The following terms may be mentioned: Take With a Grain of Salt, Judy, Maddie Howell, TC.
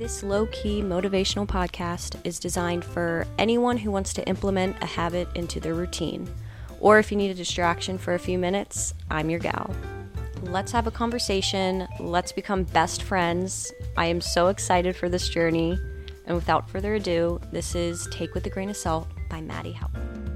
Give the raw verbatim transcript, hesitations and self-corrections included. This low-key motivational podcast is designed for anyone who wants to implement a habit into their routine. Or if you need a distraction for a few minutes, I'm your gal. Let's have a conversation. Let's become best friends. I am so excited for this journey. And without further ado, this is Take With a Grain of Salt by Maddie Howell.